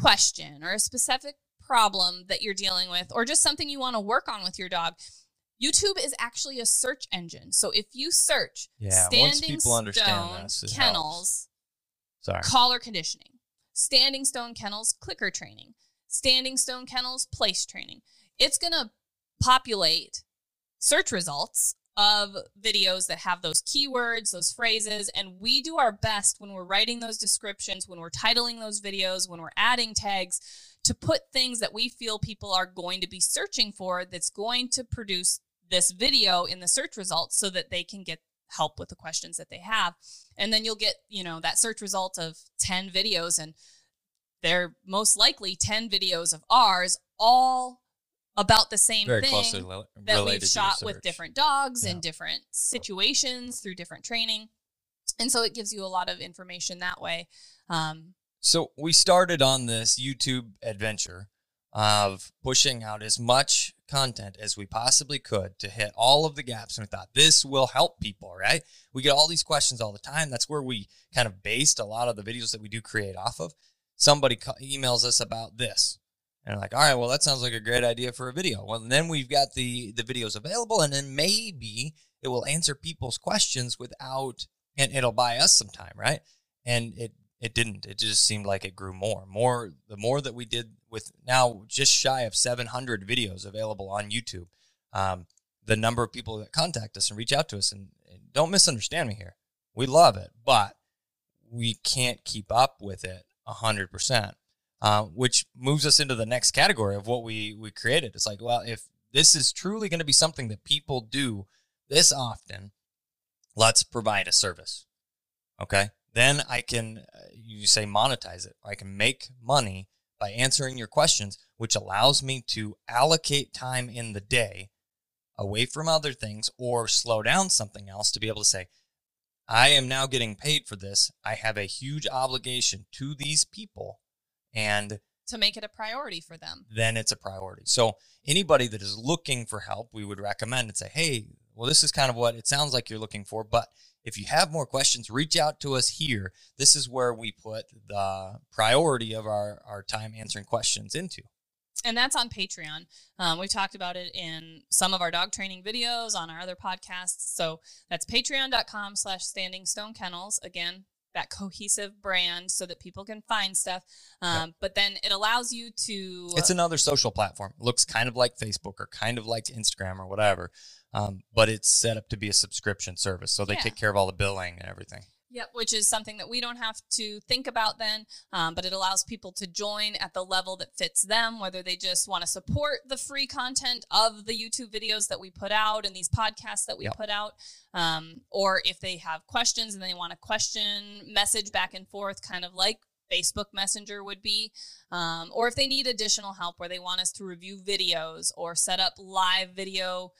question or a specific problem that you're dealing with, or just something you want to work on with your dog, YouTube is actually a search engine. So if you search Standing Stone Kennels, collar conditioning, Standing Stone Kennels, clicker training, Standing Stone Kennels, place training, it's going to populate search results of videos that have those keywords, those phrases. And we do our best when we're writing those descriptions, when we're titling those videos, when we're adding tags, to put things that we feel people are going to be searching for, that's going to produce this video in the search results so that they can get help with the questions that they have. And then you'll get, that search result of 10 videos, and they're most likely 10 videos of ours, all about the same thing that we've shot with different dogs in different situations through different training. And so it gives you a lot of information that way. So we started on this YouTube adventure of pushing out as much content as we possibly could to hit all of the gaps. And we thought this will help people, right? We get all these questions all the time. That's where we kind of based a lot of the videos that we do create off of. Somebody emails us about this. And like, all right, well, that sounds like a great idea for a video. Well, then we've got the videos available, and then maybe it will answer people's questions without, and it'll buy us some time, right? And it didn't. It just seemed like it grew more. The more that we did, with now just shy of 700 videos available on YouTube, the number of people that contact us and reach out to us, and don't misunderstand me here, we love it, but we can't keep up with it 100%, which moves us into the next category of what we created. It's like, well, if this is truly going to be something that people do this often, let's provide a service, okay? Then I can, you say, monetize it. I can make money by answering your questions, which allows me to allocate time in the day away from other things or slow down something else to be able to say, I am now getting paid for this. I have a huge obligation to these people, and to make it a priority for them. Then it's a priority. So anybody that is looking for help, we would recommend and say, hey, well, this is kind of what it sounds like you're looking for, but if you have more questions, reach out to us here. This is where we put the priority of our time answering questions into. And that's on Patreon. We've talked about it in some of our dog training videos, on our other podcasts. So that's patreon.com/Standing Stone Kennels. Again, that cohesive brand so that people can find stuff. But then it allows you to... It's another social platform. It looks kind of like Facebook or kind of like Instagram or whatever. But it's set up to be a subscription service. So they take care of all the billing and everything. Yep, which is something that we don't have to think about then. But it allows people to join at the level that fits them, whether they just want to support the free content of the YouTube videos that we put out and these podcasts that we put out, or if they have questions and they want to message back and forth, kind of like Facebook Messenger would be, or if they need additional help where they want us to review videos or set up live video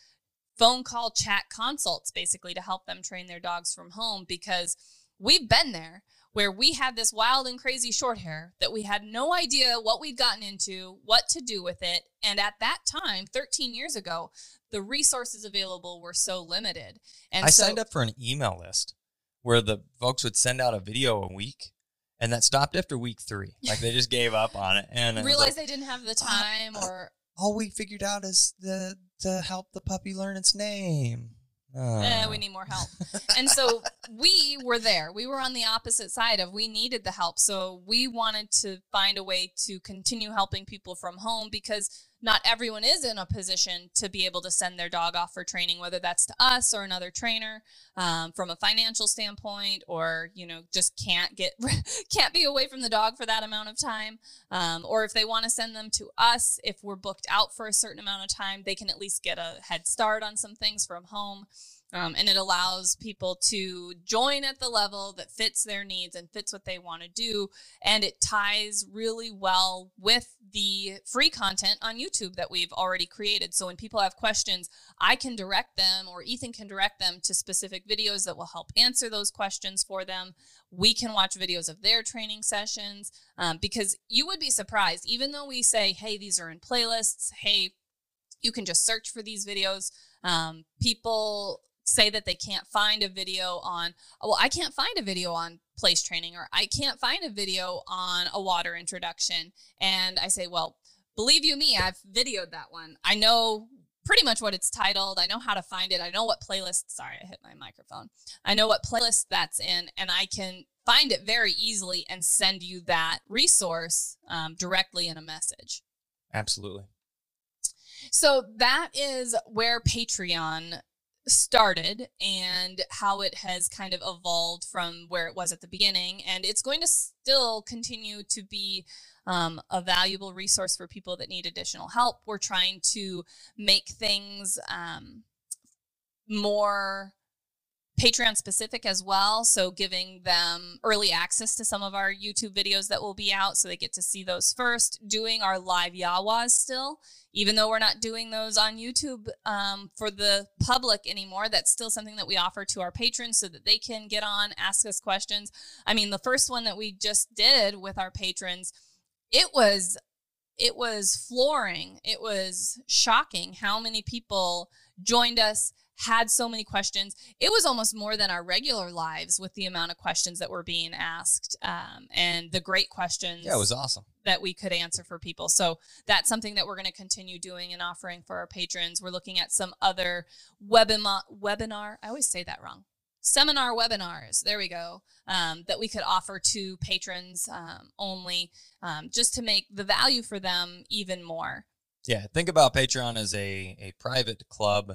phone call chat consults, basically to help them train their dogs from home, because we've been there where we had this wild and crazy short hair that we had no idea what we'd gotten into, what to do with it. And at that time, 13 years ago, the resources available were so limited. And I signed up for an email list where the folks would send out a video a week, and that stopped after week 3. Like, they just gave up on it and realized they didn't have the time, or all we figured out is to help the puppy learn its name. We need more help. And so we were there. We were on the opposite side of, we needed the help. So we wanted to find a way to continue helping people from home, because not everyone is in a position to be able to send their dog off for training, whether that's to us or another trainer, from a financial standpoint, or, you know, just can't be away from the dog for that amount of time. Or if they want to send them to us, if we're booked out for a certain amount of time, they can at least get a head start on some things from home. And it allows people to join at the level that fits their needs and fits what they want to do. And it ties really well with the free content on YouTube that we've already created. So when people have questions, I can direct them, or Ethan can direct them to specific videos that will help answer those questions for them. We can watch videos of their training sessions, because you would be surprised, even though we say, hey, these are in playlists, hey, you can just search for these videos. People say that they can't find a video on, well, I can't find a video on place training, or I can't find a video on a water introduction. And I say, well, believe you me, I've videoed that one. I know pretty much what it's titled. I know how to find it. I know what playlist, sorry, I hit my microphone. I know what playlist that's in, and I can find it very easily and send you that resource directly in a message. Absolutely. So that is where Patreon started and how it has kind of evolved from where it was at the beginning. And it's going to still continue to be a valuable resource for people that need additional help. We're trying to make things more Patreon specific as well. So giving them early access to some of our YouTube videos that will be out, so they get to see those first, doing our live YAWAs still, even though we're not doing those on YouTube for the public anymore. That's still something that we offer to our patrons so that they can get on, ask us questions. I mean, the first one that we just did with our patrons, it was flooring. It was shocking how many people joined us, had so many questions. It was almost more than our regular lives with the amount of questions that were being asked, and the great questions. Yeah, it was awesome. That we could answer for people. So that's something that we're going to continue doing and offering for our patrons. We're looking at some other webinar. I always say that wrong. Seminar webinars. There we go. That we could offer to patrons only, just to make the value for them even more. Yeah. Think about Patreon as a private club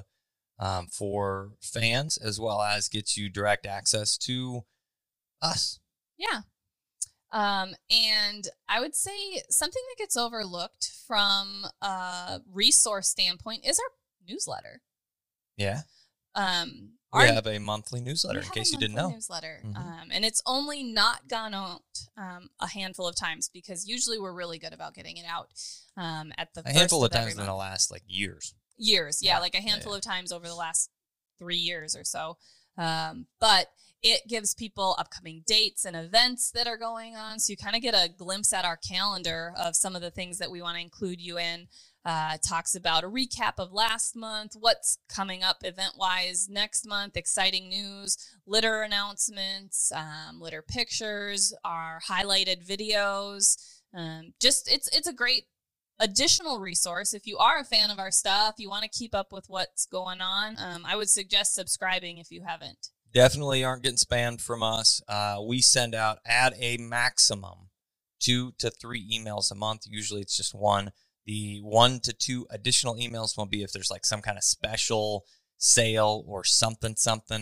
for fans, as well as gets you direct access to us. Yeah. And I would say something that gets overlooked from a resource standpoint is our newsletter. Yeah. We have a monthly newsletter, in case you didn't know. Newsletter. Mm-hmm. And it's only not gone out a handful of times, because usually we're really good about getting it out at the a handful of times in the last like years. Yeah. Like a handful of times over the last 3 years or so. But it gives people upcoming dates and events that are going on. So you kind of get a glimpse at our calendar of some of the things that we want to include you in. Talks about a recap of last month, what's coming up event-wise next month, exciting news, litter announcements, litter pictures, our highlighted videos. Just it's a great additional resource. If you are a fan of our stuff, you want to keep up with what's going on, I would suggest subscribing if you haven't. Definitely aren't getting spammed from us. We send out at a maximum 2 to 3 emails a month. Usually it's just one. The 1 to 2 additional emails will be if there's like some kind of special sale or something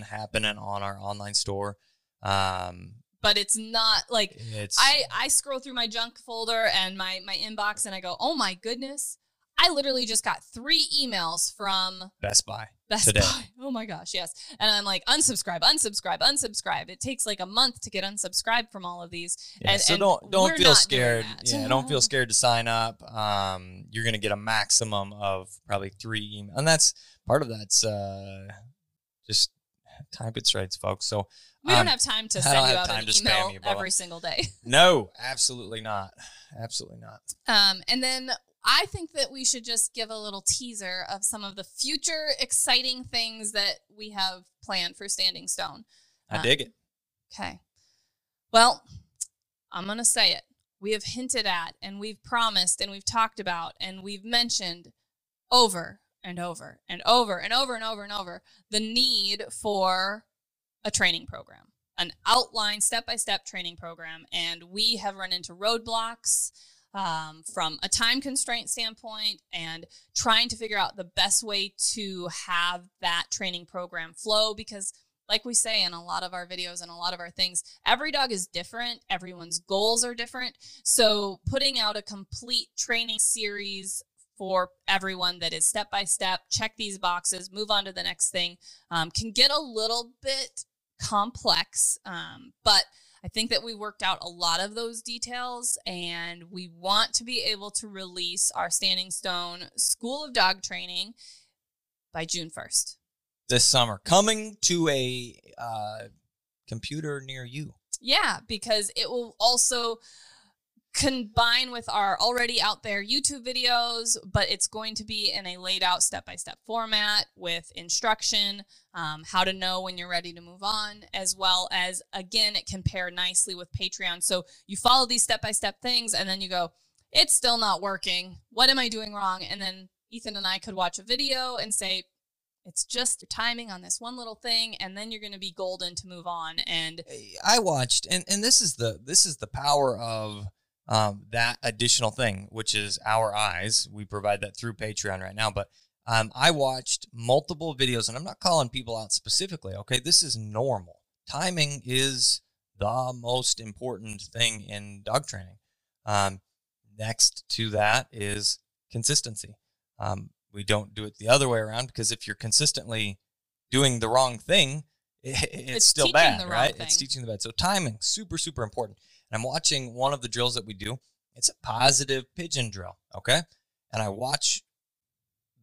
happening on our online store. But it's not like I scroll through my junk folder and my inbox and I go, oh my goodness, I literally just got 3 emails from Best Buy today. Oh my gosh, yes. And I'm like, unsubscribe, unsubscribe, unsubscribe. It takes like a month to get unsubscribed from all of these. Yeah, and, so don't feel scared. Yeah, don't feel scared to sign up. You're going to get a maximum of probably 3 emails. And that's part of that's just time constraints, folks. So we don't have time to send you out an email every single day. No, absolutely not. Absolutely not. And then I think that we should just give a little teaser of some of the future exciting things that we have planned for Standing Stone. I dig it. Okay. Well, I'm going to say it. We have hinted at, and we've promised, and we've talked about, and we've mentioned over and over and over and over and over and over the need for a training program, an outline step-by-step training program. And we have run into roadblocks from a time constraint standpoint and trying to figure out the best way to have that training program flow, because like we say in a lot of our videos and a lot of our things, every dog is different. Everyone's goals are different. So putting out a complete training series for everyone that is step-by-step, check these boxes, move on to the next thing, can get a little bit complex, but I think that we worked out a lot of those details, and we want to be able to release our Standing Stone School of Dog Training by June 1st. This summer. Coming to a computer near you. Yeah, because it will also combine with our already out there YouTube videos, but it's going to be in a laid out step-by-step format with instruction, how to know when you're ready to move on, as well as, again, it can pair nicely with Patreon. So you follow these step-by-step things and then you go, it's still not working. What am I doing wrong? And then Ethan and I could watch a video and say, it's just your timing on this one little thing, and then you're going to be golden to move on. And I watched, and this is the power of that additional thing, which is our eyes. We provide that through Patreon right now, but I watched multiple videos, and I'm not calling people out specifically. Okay, this is normal. Timing is the most important thing in dog training. Next to that is consistency. We don't do it the other way around, because if you're consistently doing the wrong thing, it's still bad, right? It's teaching the bad. So timing, super, super important. And I'm watching one of the drills that we do. It's a positive pigeon drill, okay? And I watch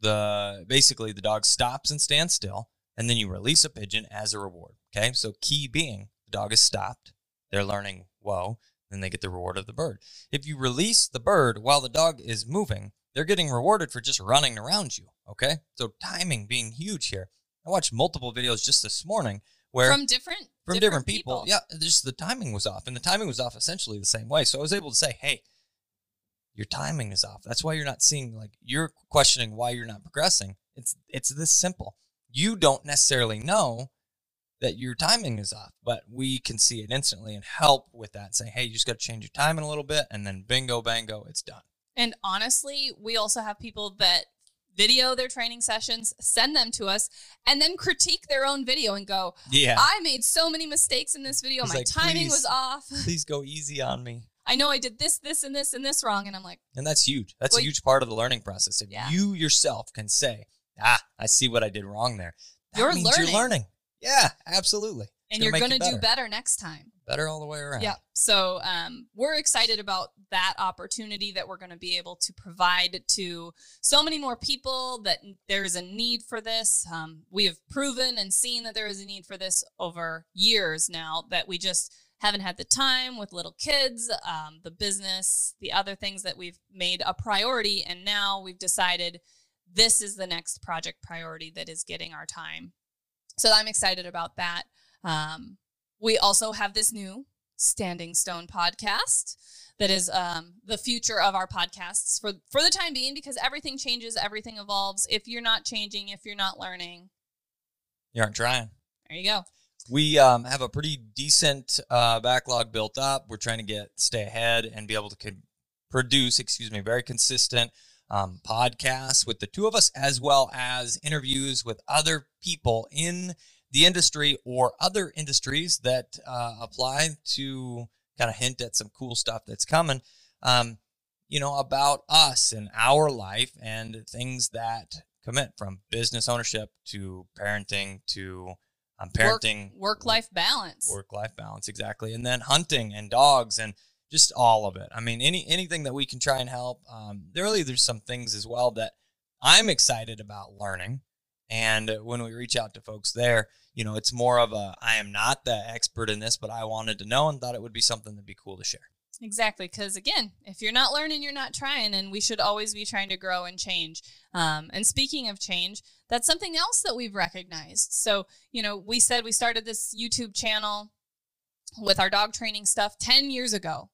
basically the dog stops and stands still, and then you release a pigeon as a reward, okay? So key being the dog is stopped. They're learning, whoa, then they get the reward of the bird. If you release the bird while the dog is moving, they're getting rewarded for just running around you, okay? So timing being huge here. I watched multiple videos just this morning where from different people. Yeah, just the timing was off, and the timing was off essentially the same way. So I was able to say, hey, your timing is off. That's why you're not seeing, like, you're questioning why you're not progressing. It's this simple. You don't necessarily know that your timing is off, but we can see it instantly and help with that. Say, hey, you just got to change your timing a little bit, and then bingo, bango, it's done. And honestly, we also have people that video their training sessions, send them to us, and then critique their own video and go, yeah, I made so many mistakes in this video. My timing was off. Please go easy on me. I know I did this, this, and this, and this wrong. And I'm like, and that's huge. That's a huge part of the learning process. If you yourself can say, I see what I did wrong there, that means you're learning. Yeah, absolutely. And you're going to do better next time. Better all the way around. Yeah. So we're excited about that opportunity that we're going to be able to provide to so many more people, that there is a need for this. We have proven and seen that there is a need for this over years now, that we just haven't had the time with little kids, the business, the other things that we've made a priority. And now we've decided this is the next project priority that is getting our time. So I'm excited about that. We also have this new Standing Stone podcast that is the future of our podcasts for the time being, because everything changes, everything evolves. If you're not changing, if you're not learning, you aren't trying. There you go. We have a pretty decent backlog built up. We're trying to stay ahead and be able to produce, very consistent podcasts with the two of us, as well as interviews with other people in the industry or other industries that apply to kind of hint at some cool stuff that's coming, about us and our life and things that commit from business ownership to parenting to work-life balance. Work-life balance, exactly. And then hunting and dogs and just all of it. I mean, anything that we can try and help. There's some things as well that I'm excited about learning. And when we reach out to folks there, you know, it's more of a, I am not the expert in this, but I wanted to know and thought it would be something that'd be cool to share. Exactly. Because again, if you're not learning, you're not trying, and we should always be trying to grow and change. And speaking of change, that's something else that we've recognized. So, you know, we said we started this YouTube channel with our dog training stuff 10 years ago.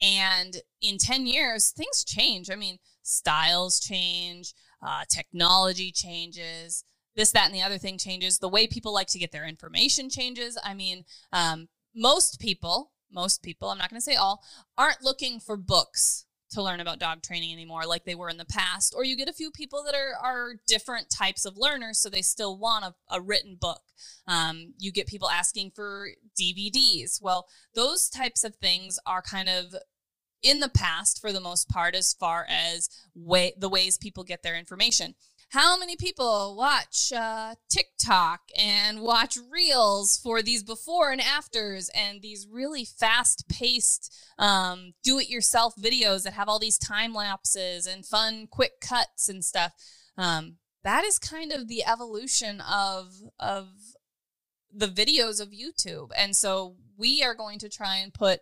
And in 10 years, things change. I mean, styles change. Technology changes, this, that, and the other thing changes. The way people like to get their information changes. I mean, most people, I'm not going to say all, aren't looking for books to learn about dog training anymore like they were in the past. Or you get a few people that are different types of learners, so they still want a written book. You get people asking for DVDs. Well, those types of things are kind of in the past for the most part, as far as the ways people get their information. How many people watch TikTok and watch reels for these before and afters and these really fast-paced do-it-yourself videos that have all these time lapses and fun quick cuts and stuff? That is kind of the evolution of the videos of YouTube. And so we are going to try and put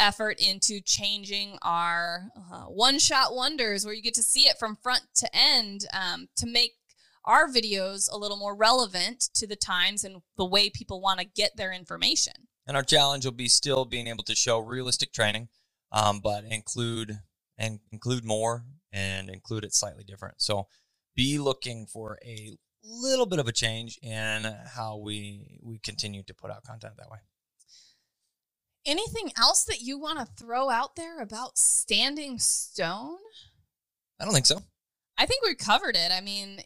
effort into changing our one-shot wonders, where you get to see it from front to end, to make our videos a little more relevant to the times and the way people want to get their information. And our challenge will be still being able to show realistic training, but include more and include it slightly different. So be looking for a little bit of a change in how we continue to put out content that way. Anything else that you want to throw out there about Standing Stone? I don't think so. I think we covered it. I mean,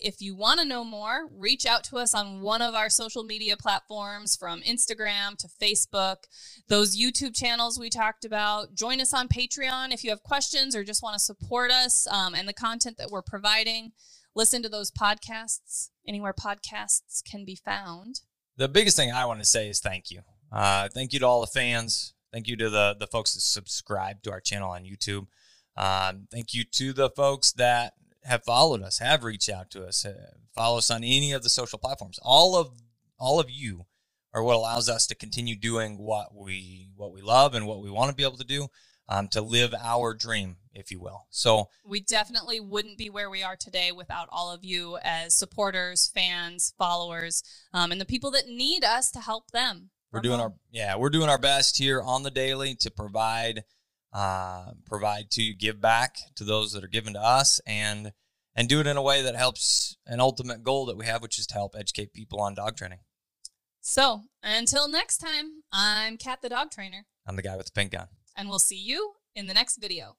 if you want to know more, reach out to us on one of our social media platforms, from Instagram to Facebook, those YouTube channels we talked about. Join us on Patreon if you have questions or just want to support us and the content that we're providing. Listen to those podcasts anywhere podcasts can be found. The biggest thing I want to say is thank you. Thank you to all the fans. Thank you to the folks that subscribe to our channel on YouTube. Thank you to the folks that have followed us, have reached out to us, follow us on any of the social platforms. All of you are what allows us to continue doing what we love and what we want to be able to do, to live our dream, if you will. So we definitely wouldn't be where we are today without all of you as supporters, fans, followers, and the people that need us to help them. We're doing our best here on the daily to provide to you, give back to those that are given to us, and do it in a way that helps an ultimate goal that we have, which is to help educate people on dog training. So until next time, I'm Kat the dog trainer. I'm the guy with the pink gun. And we'll see you in the next video.